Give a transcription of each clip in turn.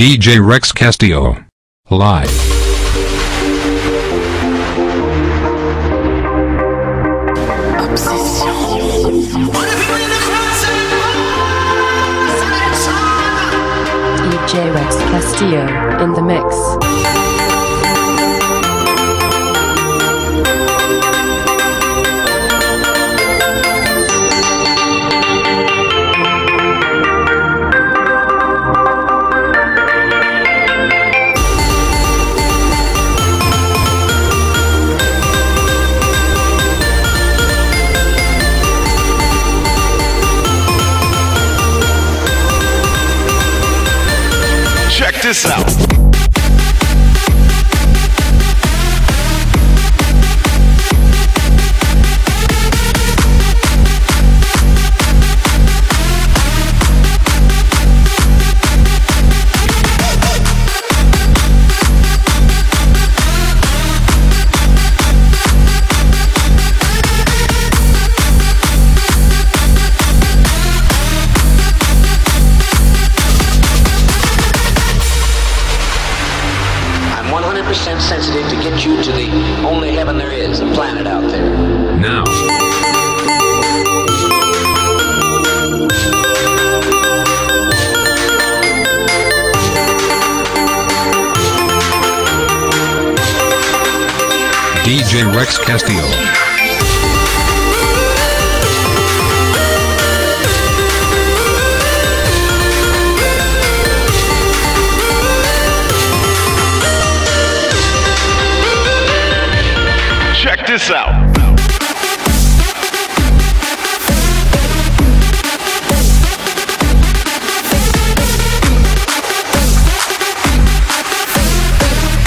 DJ Rex Castillo. Live. DJ Rex Castillo in the mix. Check this out. Sensitive to get you to the only heaven there is, a planet out there. Now. DJ Rex Castillo. Check this out.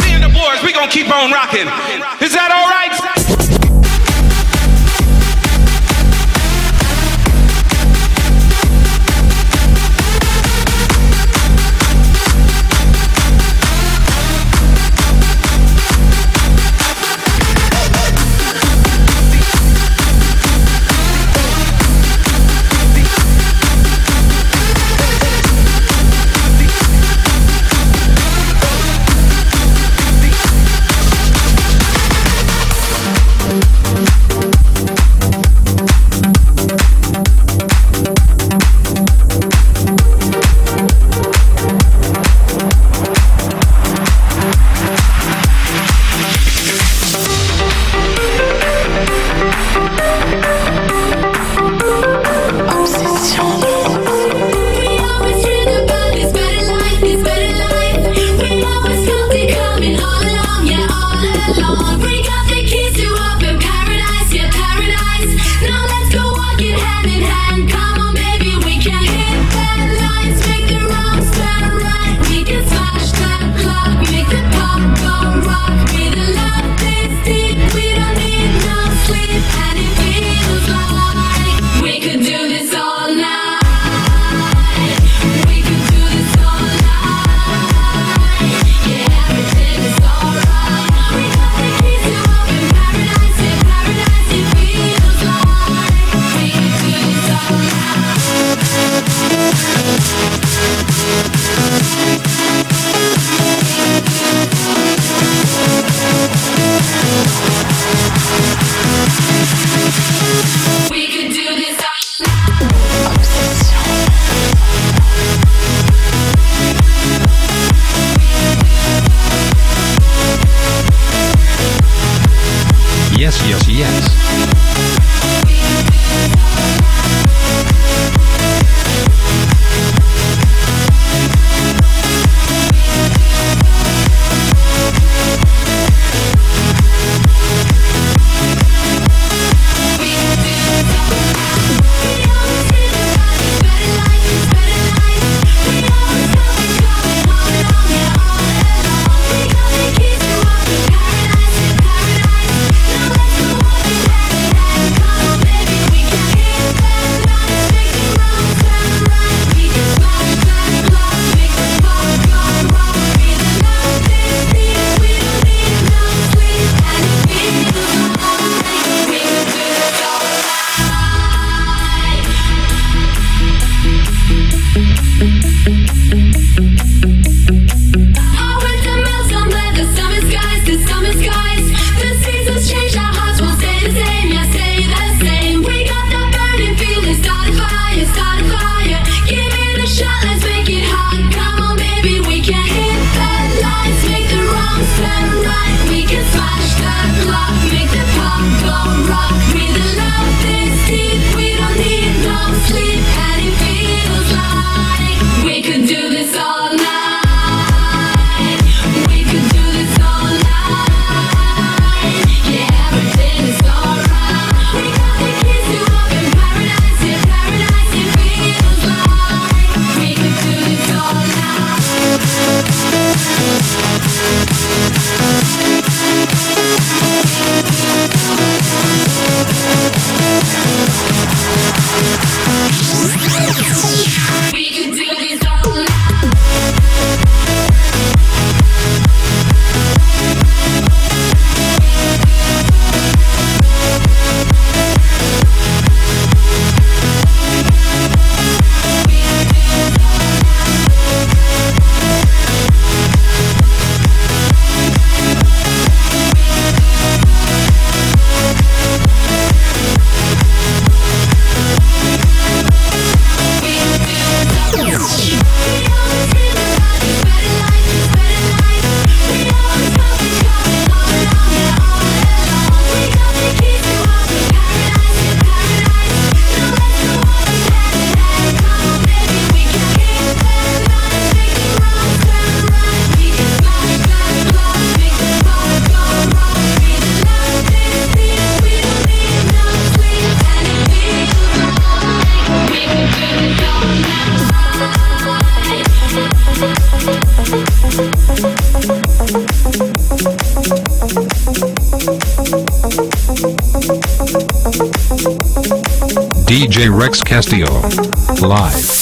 Me and the boys, we gonna keep on rocking. Is that all right? DJ Rex Castillo, live.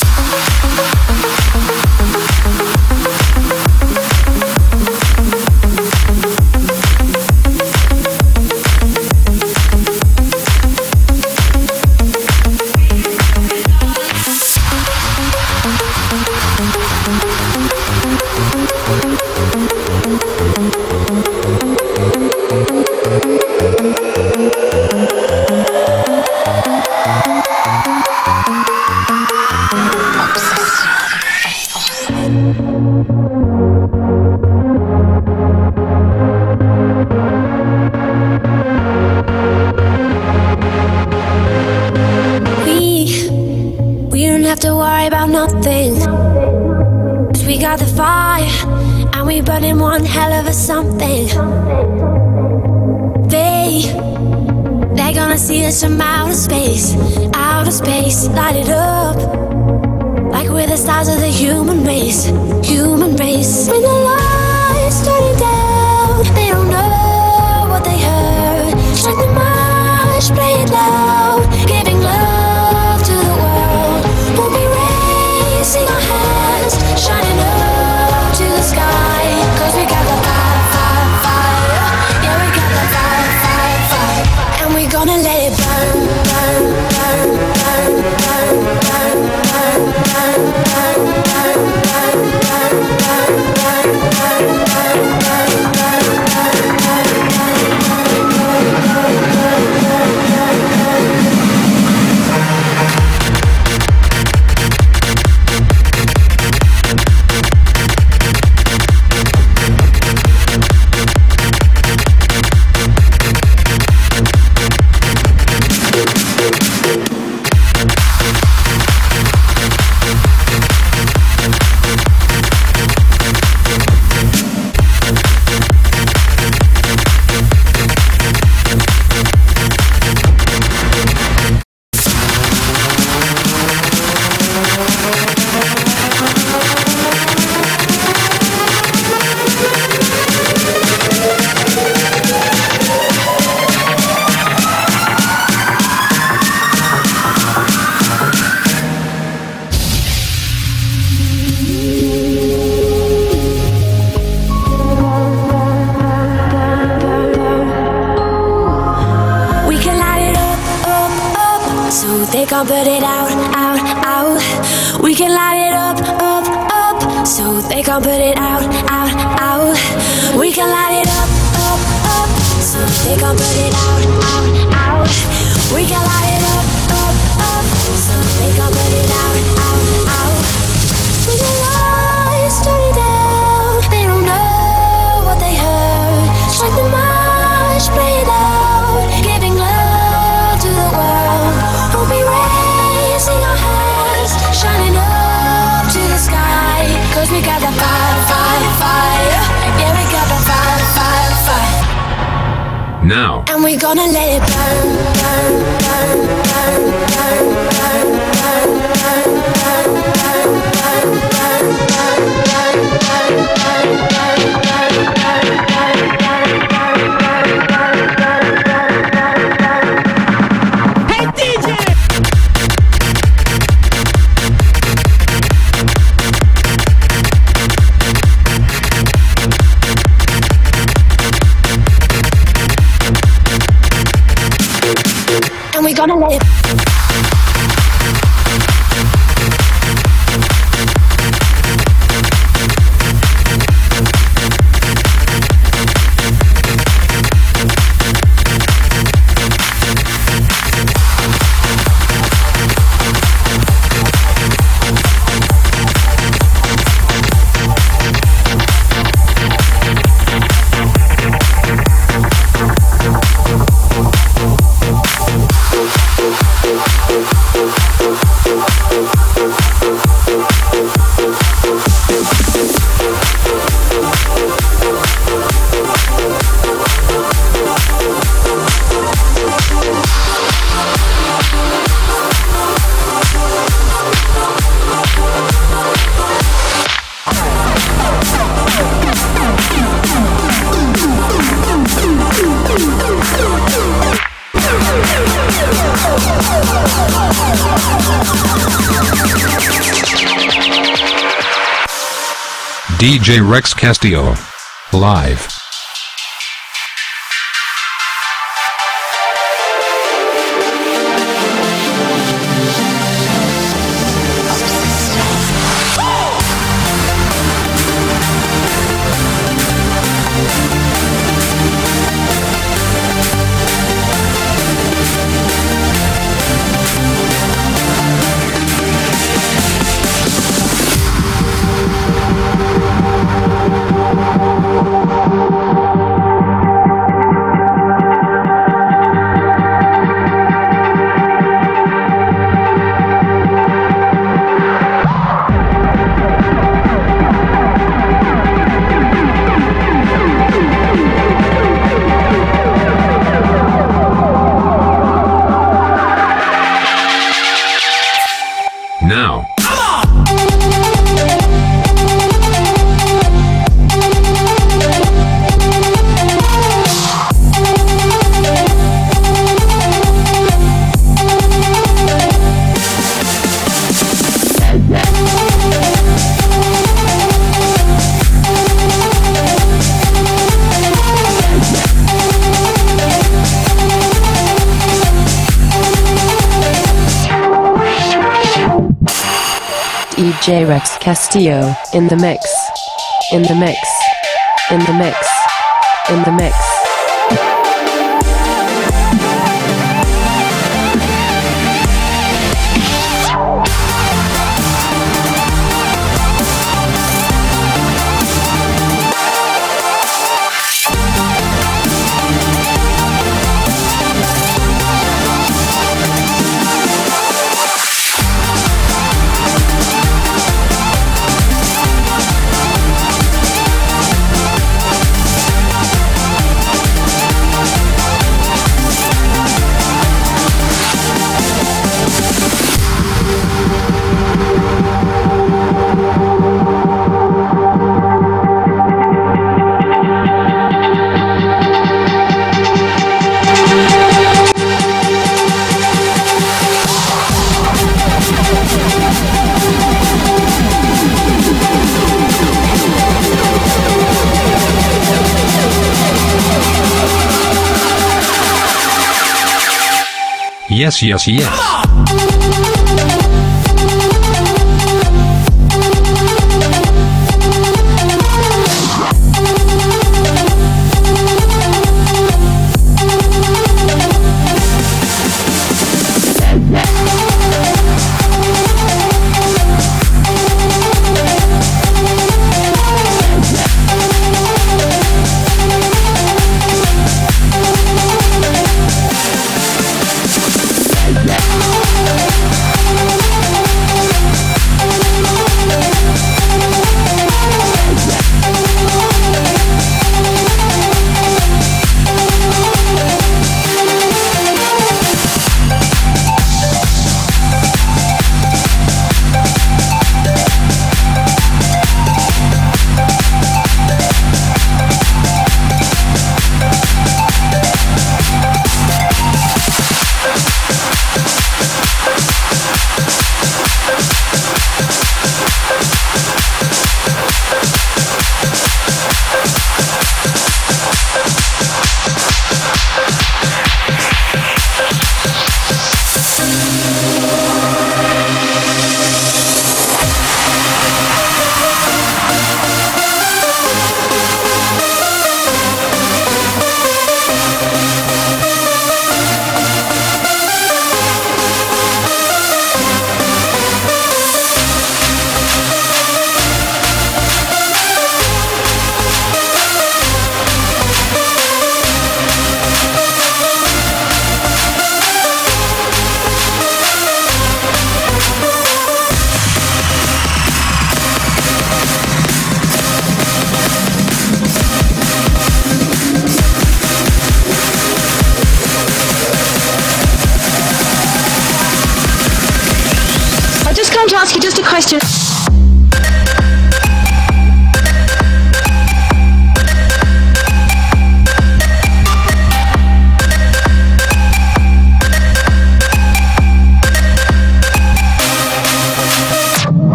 DJ Rex Castillo. Live. Now. DJ Rex Castillo, in the mix, in the mix, in the mix, in the mix. Yes, yes, yes.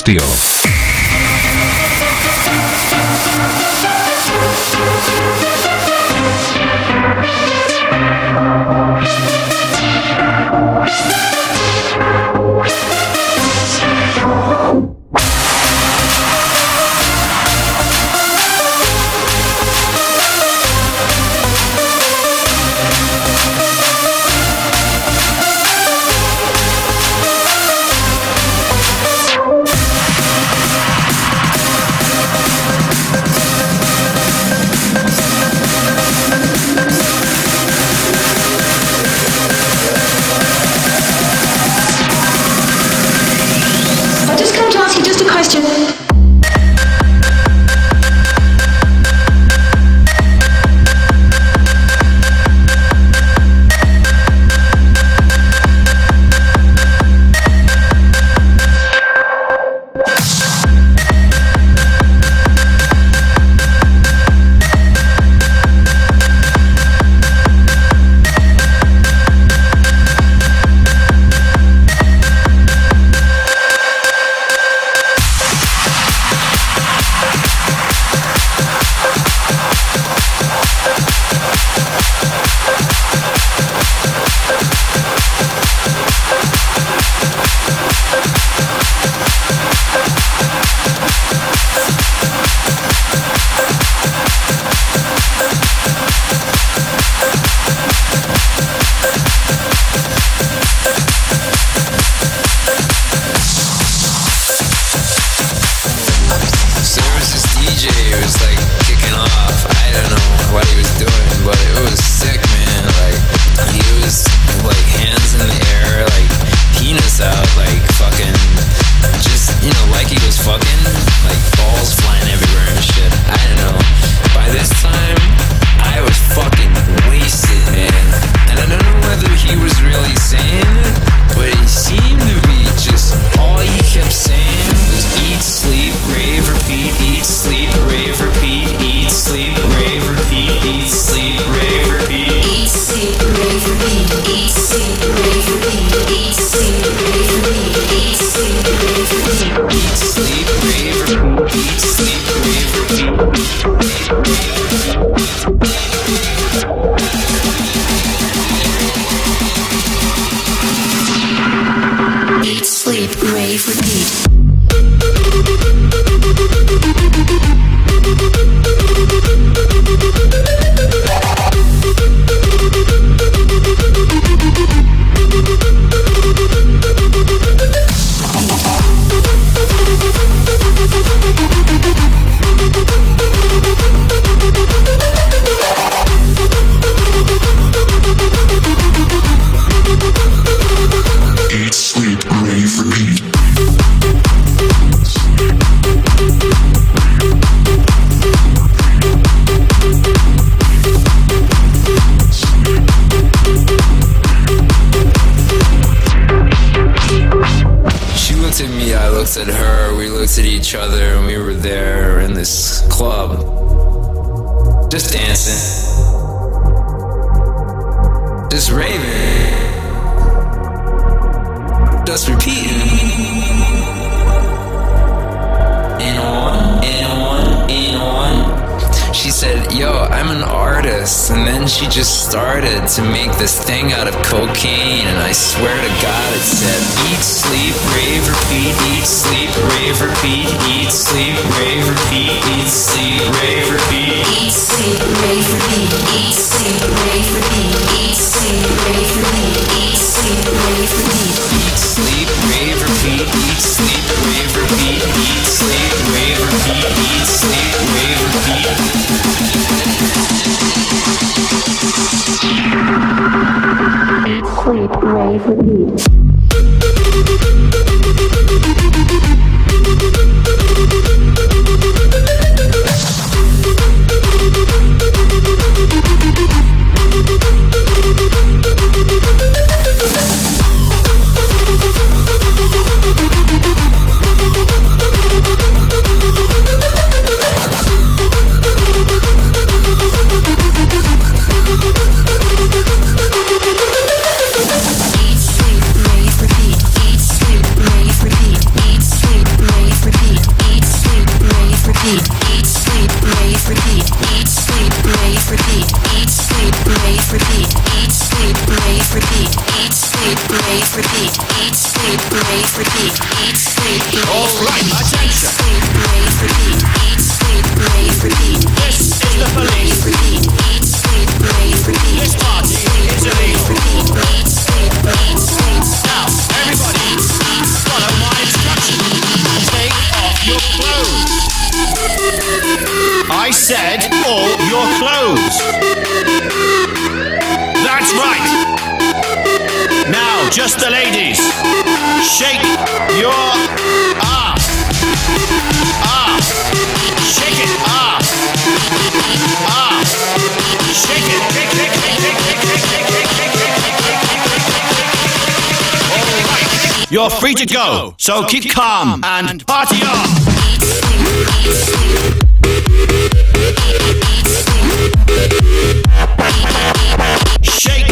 Castillo. repeat, eat, sleep, rave, repeat, eat, sleep, rave, repeat, eat, sleep, rave, repeat, eat, sleep, rave, repeat, eat, sleep, rave, repeat, eat, sleep, rave, repeat, eat, sleep, rave, repeat. This is the police. Repeat, eat, sleep, rave, repeat. This party is illegal. Eat, sleep, eat, sleep. Now, everybody, follow my instructions. Take off your clothes. I said all your clothes. That's right. Now, just the ladies. Shake your ass. Ass. Shake it. Ass. Ass. Shake it. Shake, shake, shake, shake, shake, shake, shake, shake, shake. All right. You're free to go, so keep calm and party on. Shake.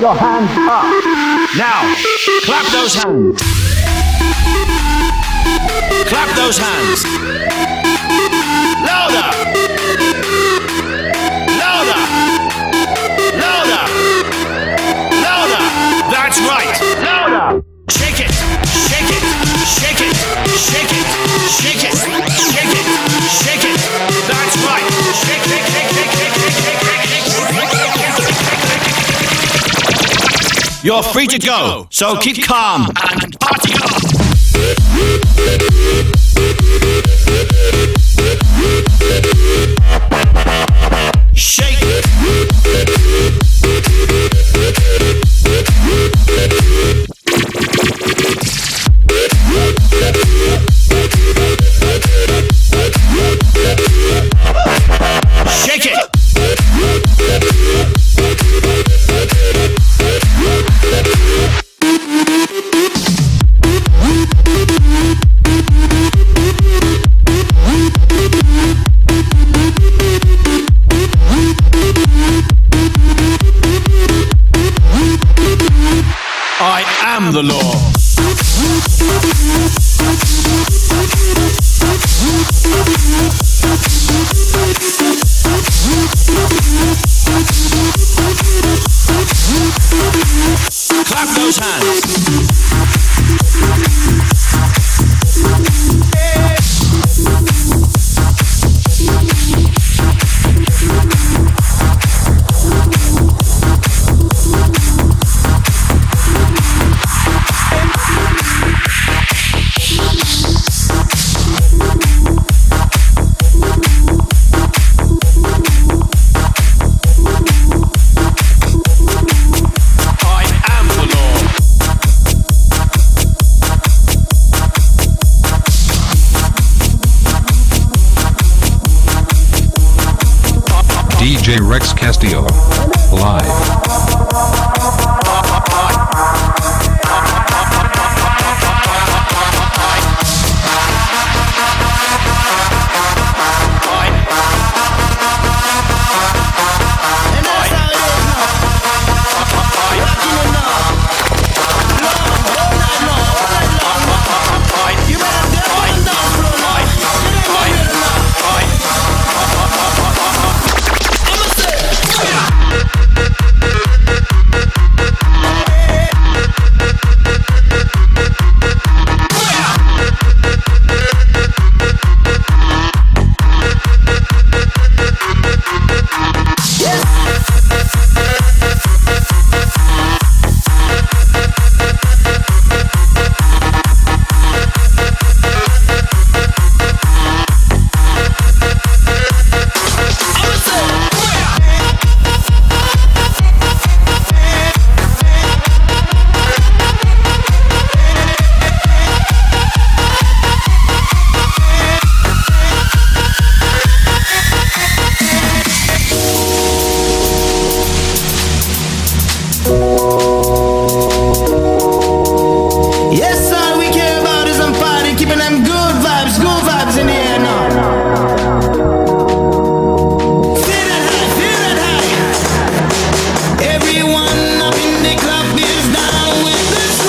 Your hands up. Now, clap those hands. Clap those hands. Louder. Louder. Louder. Louder. That's right. Louder. Shake it. Shake it. Shake it. Shake it. Shake it. Shake it. Shake it. That's right. Shake, shake, shake, shake, shake, shake, shake. You're free to go, so keep calm and party on! Shake it! Shake it! The law. Clap those hands. DJ Rex Castillo, live. Yes, all we care about is I'm fighting, keeping them good vibes in the air now. Feel that high, everyone up in the club is down with this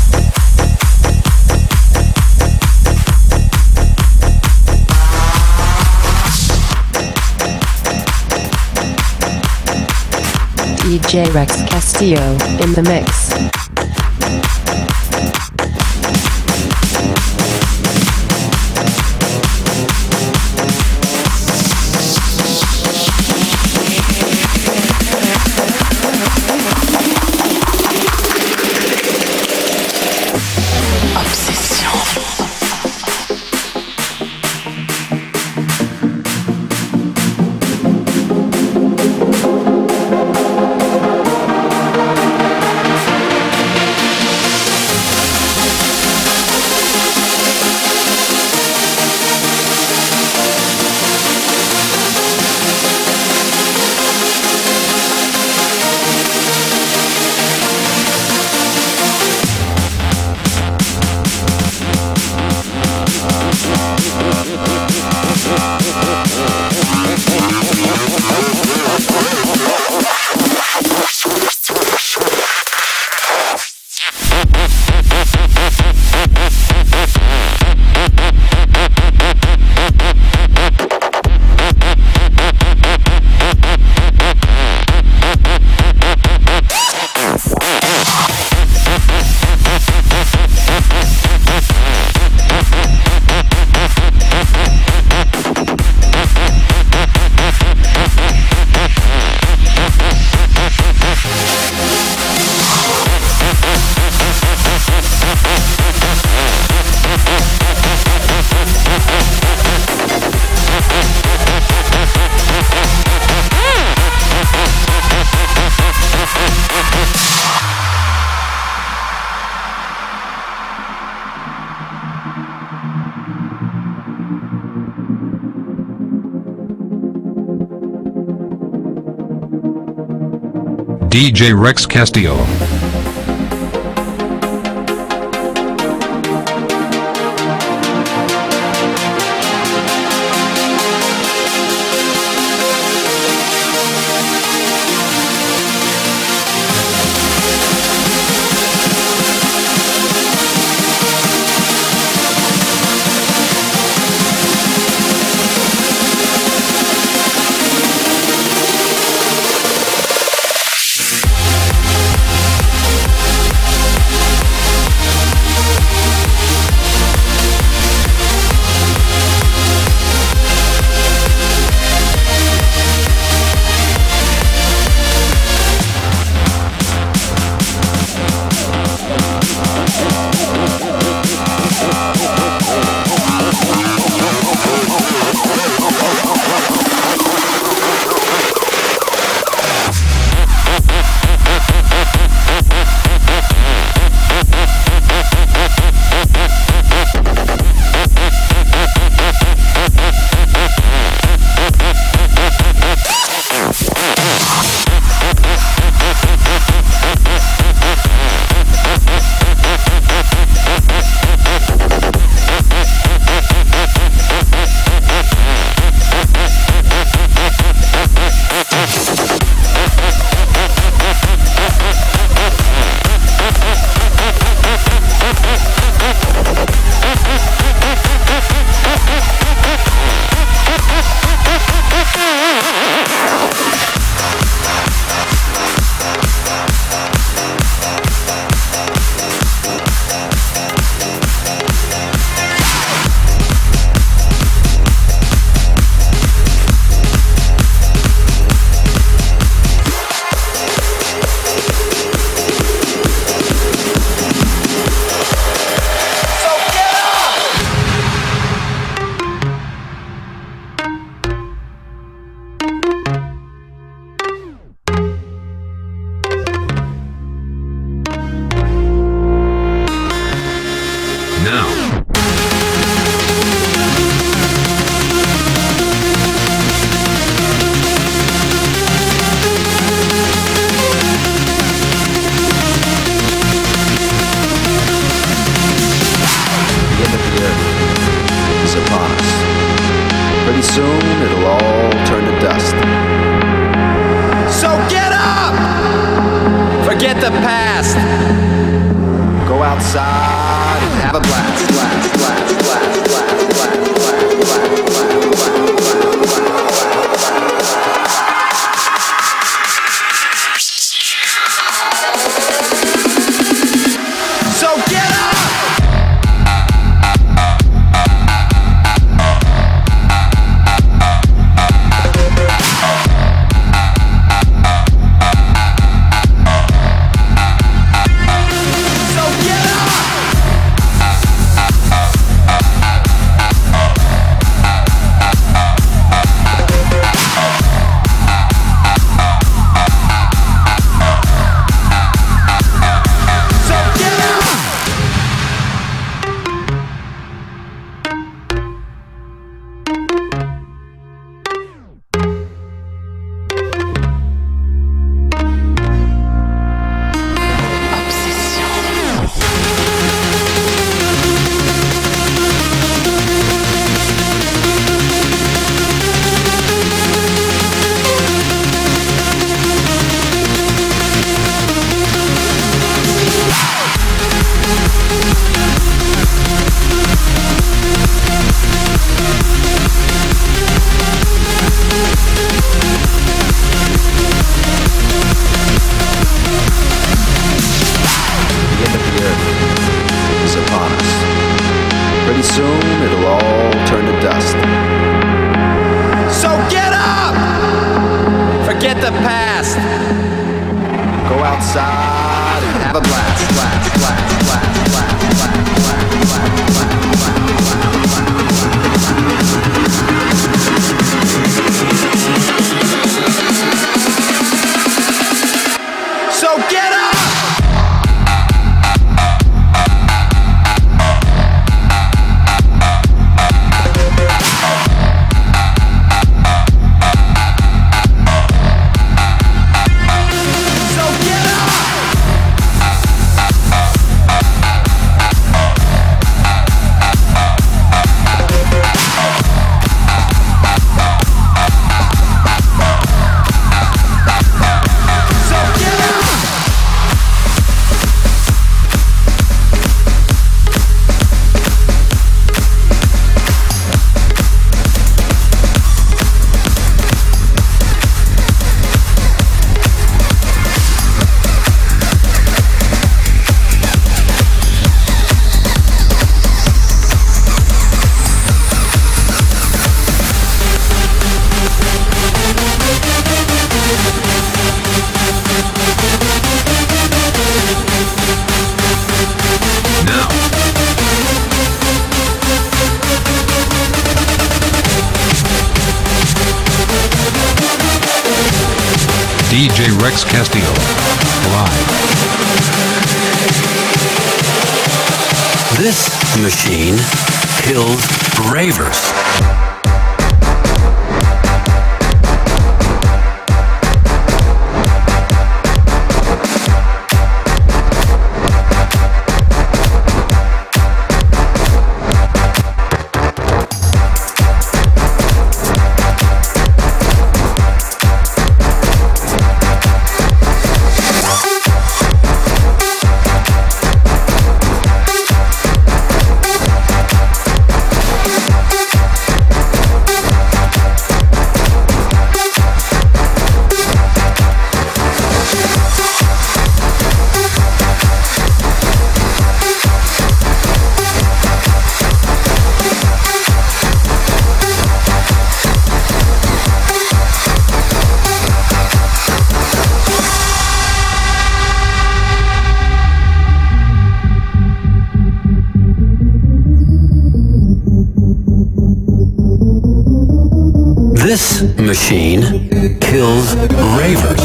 DJ Rex Castillo in the mix. DJ Rex Castillo. soon it'll all turn to dust. So get up! Forget the past. Go outside and have a blast, blast, blast, blast, blast, blast, blast, blast, blast, blast, blast. DJ Rex Castillo, live. This machine kills ravers. This machine kills ravers.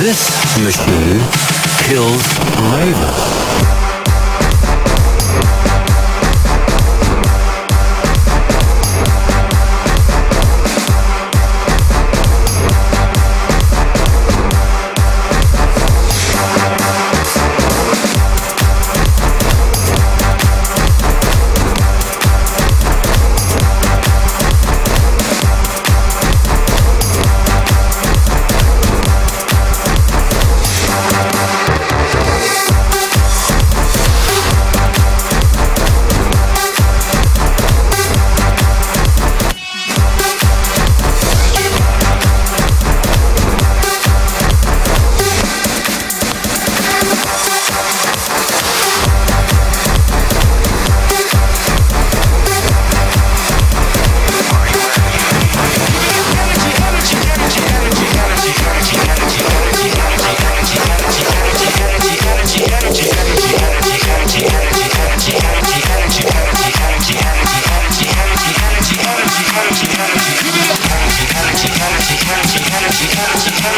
This machine kills labor.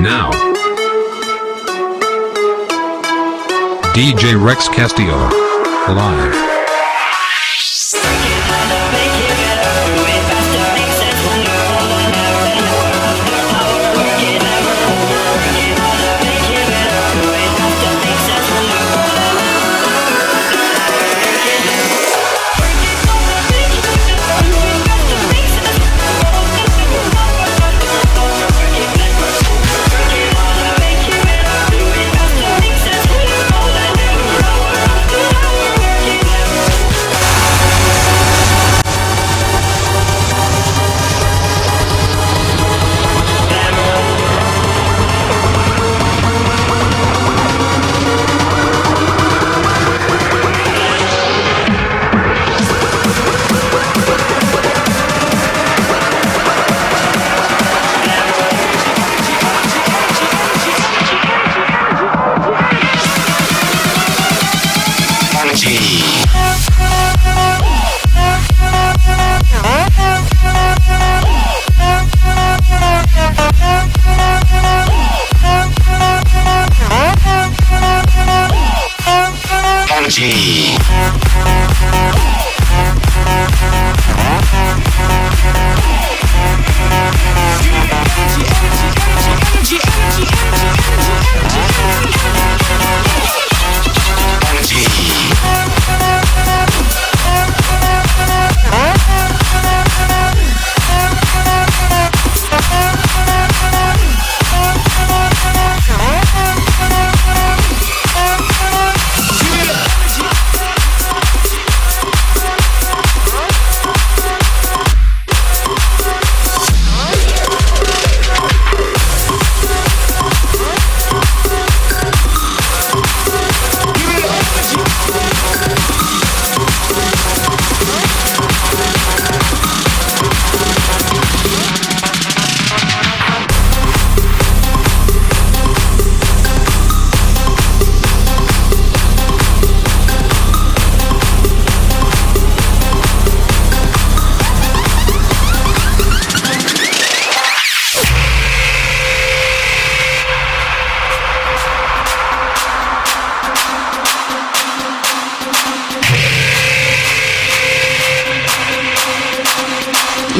Now, DJ Rex Castillo, live.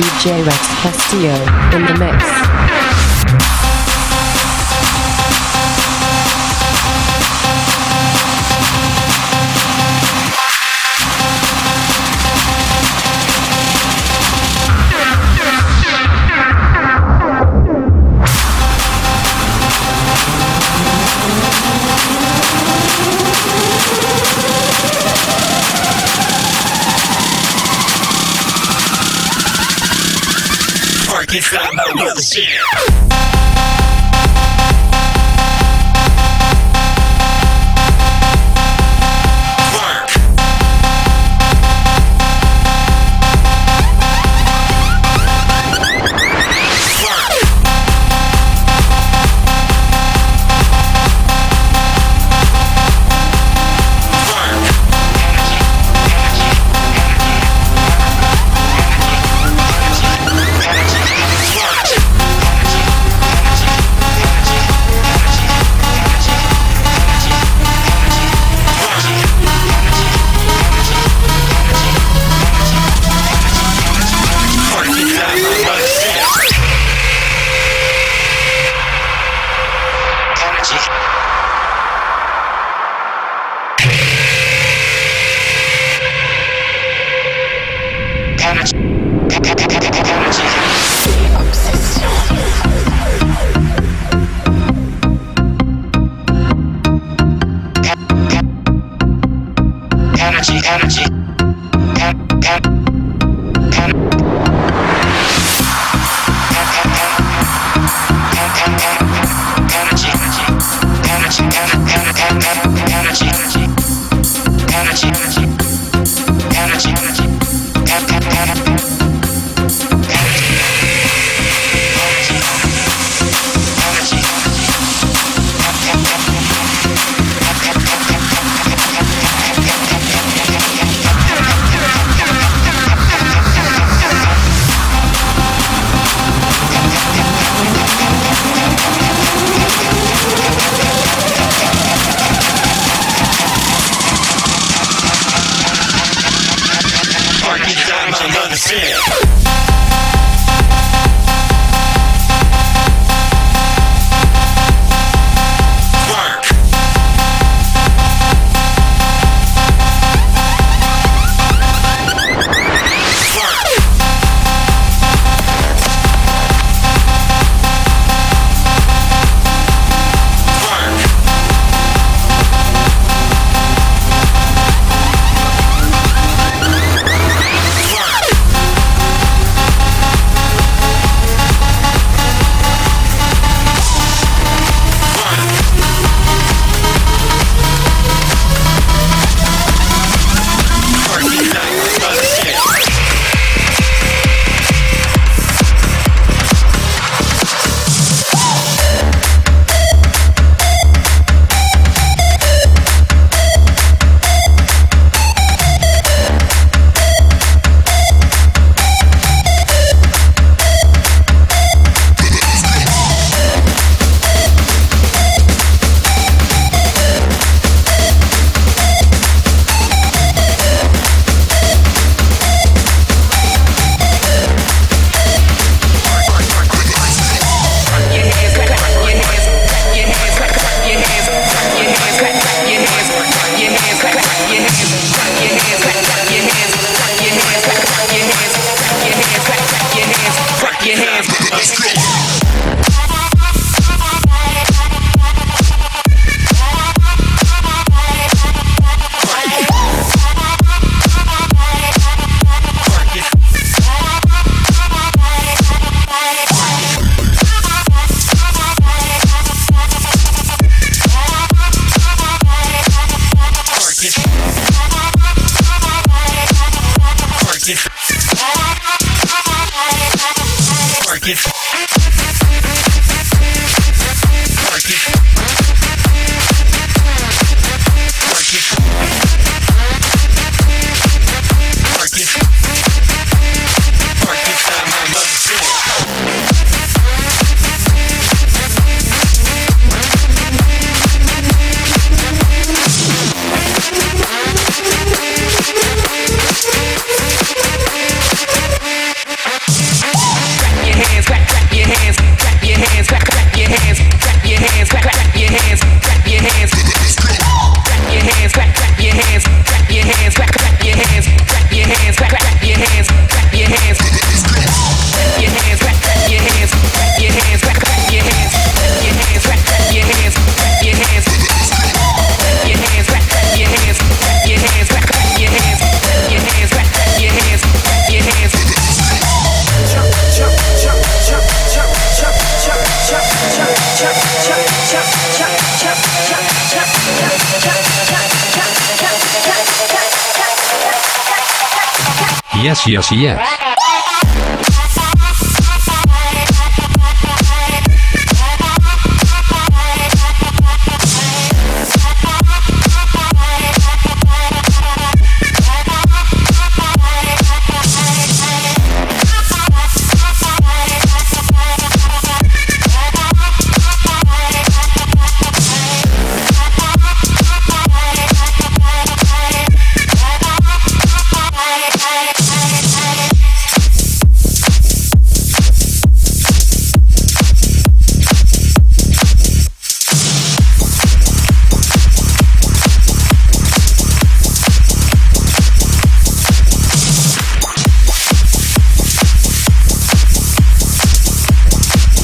DJ Rex Castillo in the mix. It's got no real shit. yes.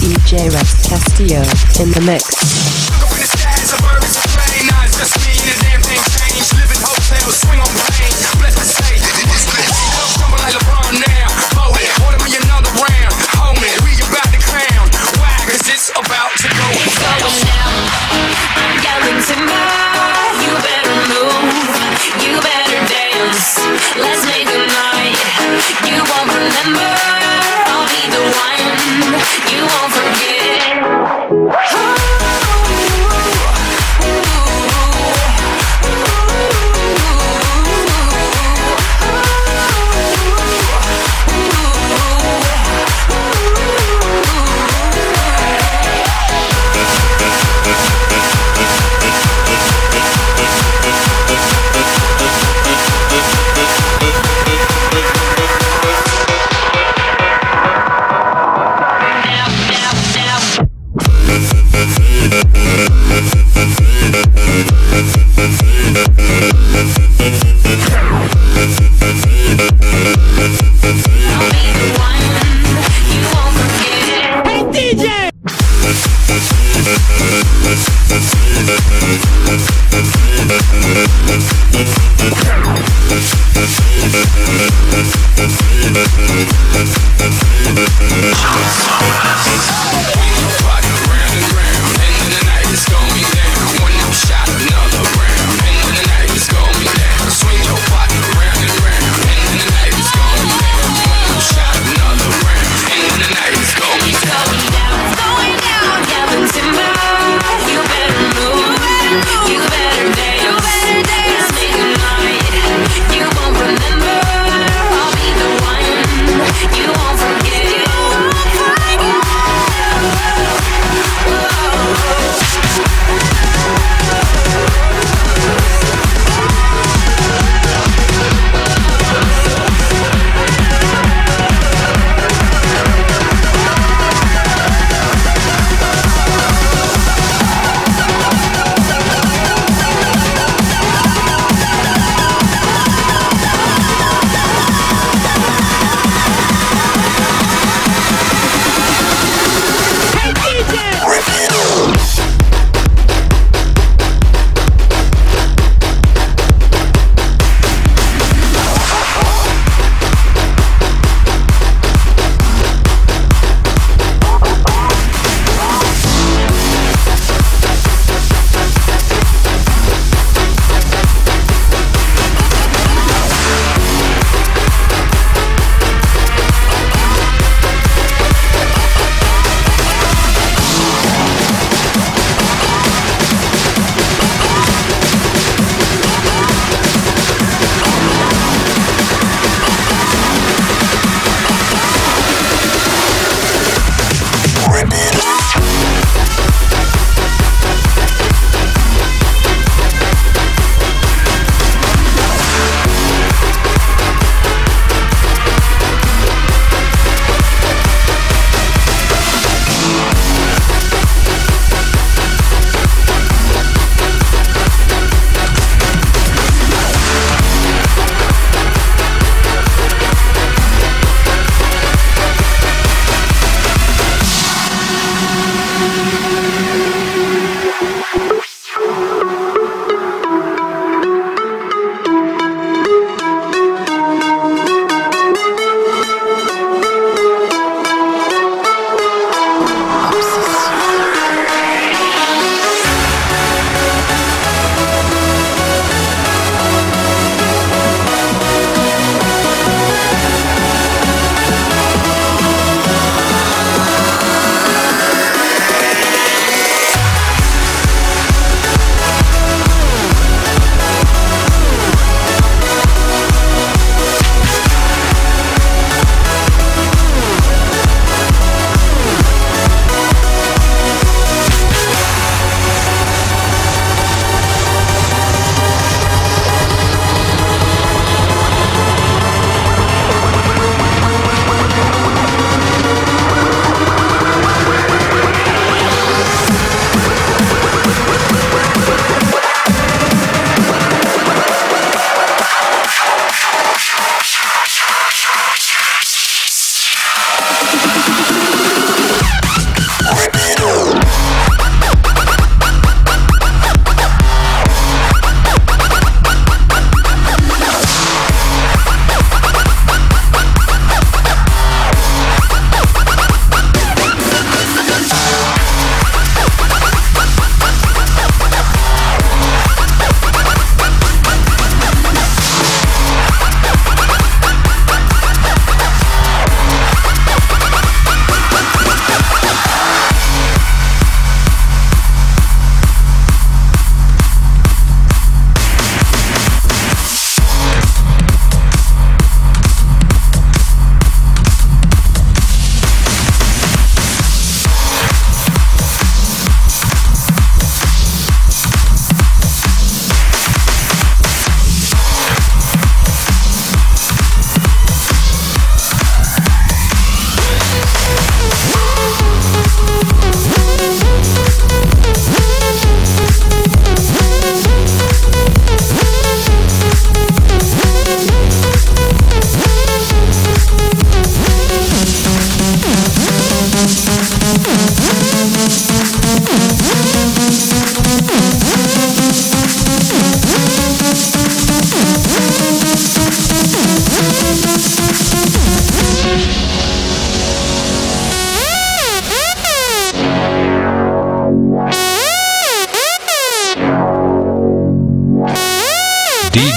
DJ Rex Castillo in the mix. Go in the skies, a bird is a plane. Not just me, the damn thing changed. Living hotel, swing on pain. Blessed to say, this bitch. Don't stumble like LeBron now. Hold it, order me another round. Homie, we about to crown. Why? Cause it's about to go down. It's going down. I'm going tonight. You better move. You better dance. Let's make a night. You won't remember. I'll be the one. You won't forget.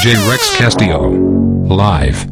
DJ Rex Castillo. Live.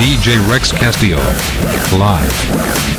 DJ Rex Castillo. Live.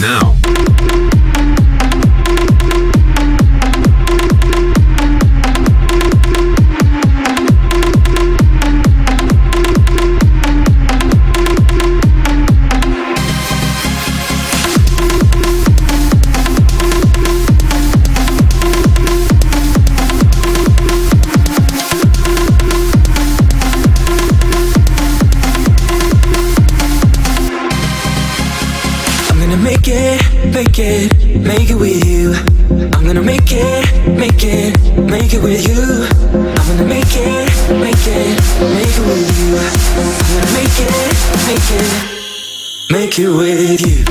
Now. Make it with you. I'm gonna make it, make it, make it with you. I'm gonna make it, make it, make it with you. I'm gonna make it, make it, make it with you.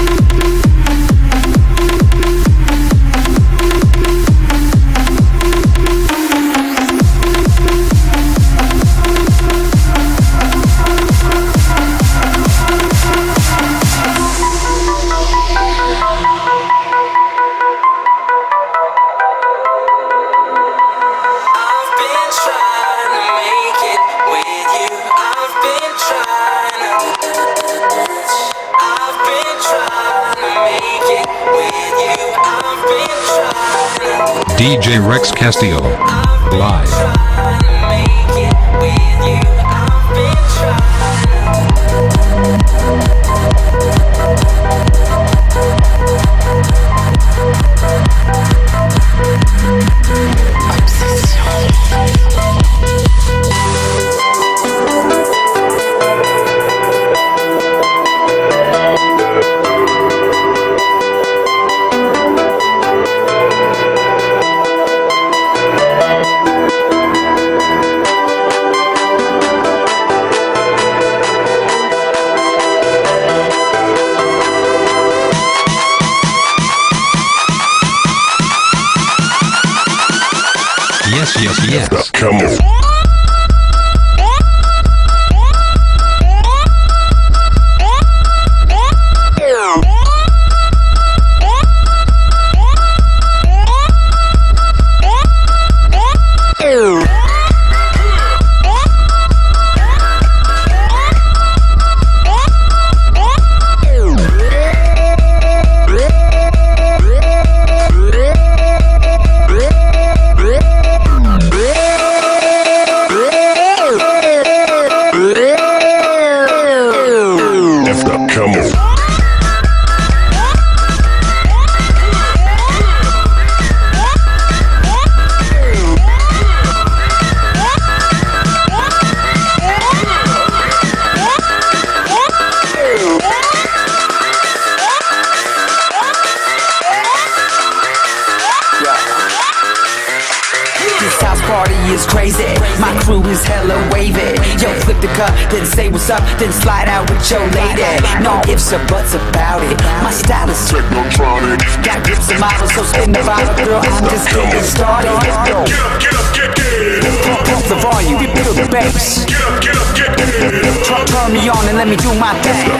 DJ Rex Castillo, live. Yes. Come on. Then say what's up, then slide out with your lady. No ifs or buts about it. My style is technotronic. Got dips and models, so spin the bottle, girl. I'm just getting started. Pump the volume, feel the bass. Turn me on and let me do my thing.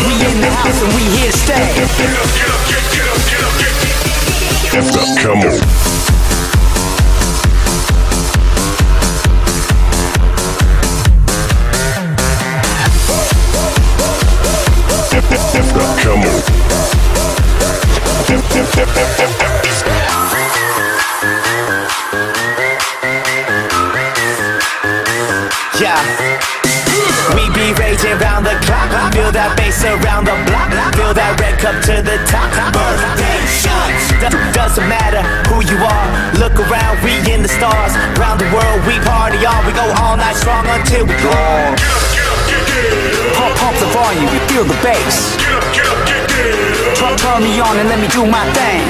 We in the house and we here to stay. Come on. Come on. Yeah. We be raging round the clock. Feel that bass around the block. Feel that red cup to the top. Birthday shots. Doesn't matter who you are. Look around, we in the stars. Round the world, we party on. We go all night strong until we glow. Pump the volume, you feel the bass. Turn me on and let me do my thing.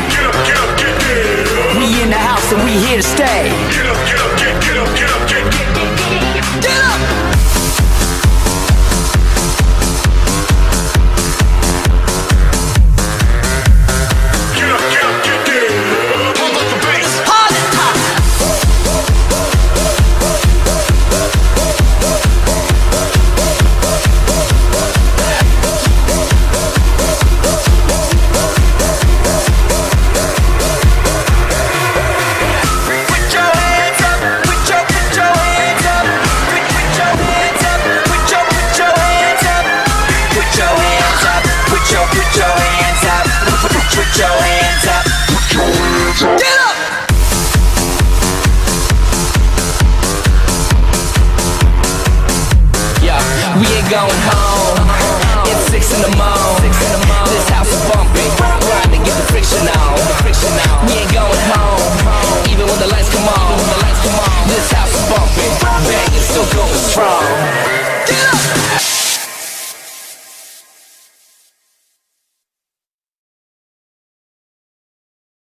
We in the house and we here to stay. Get up! going home. It's 6 in the morning. This house is bumping.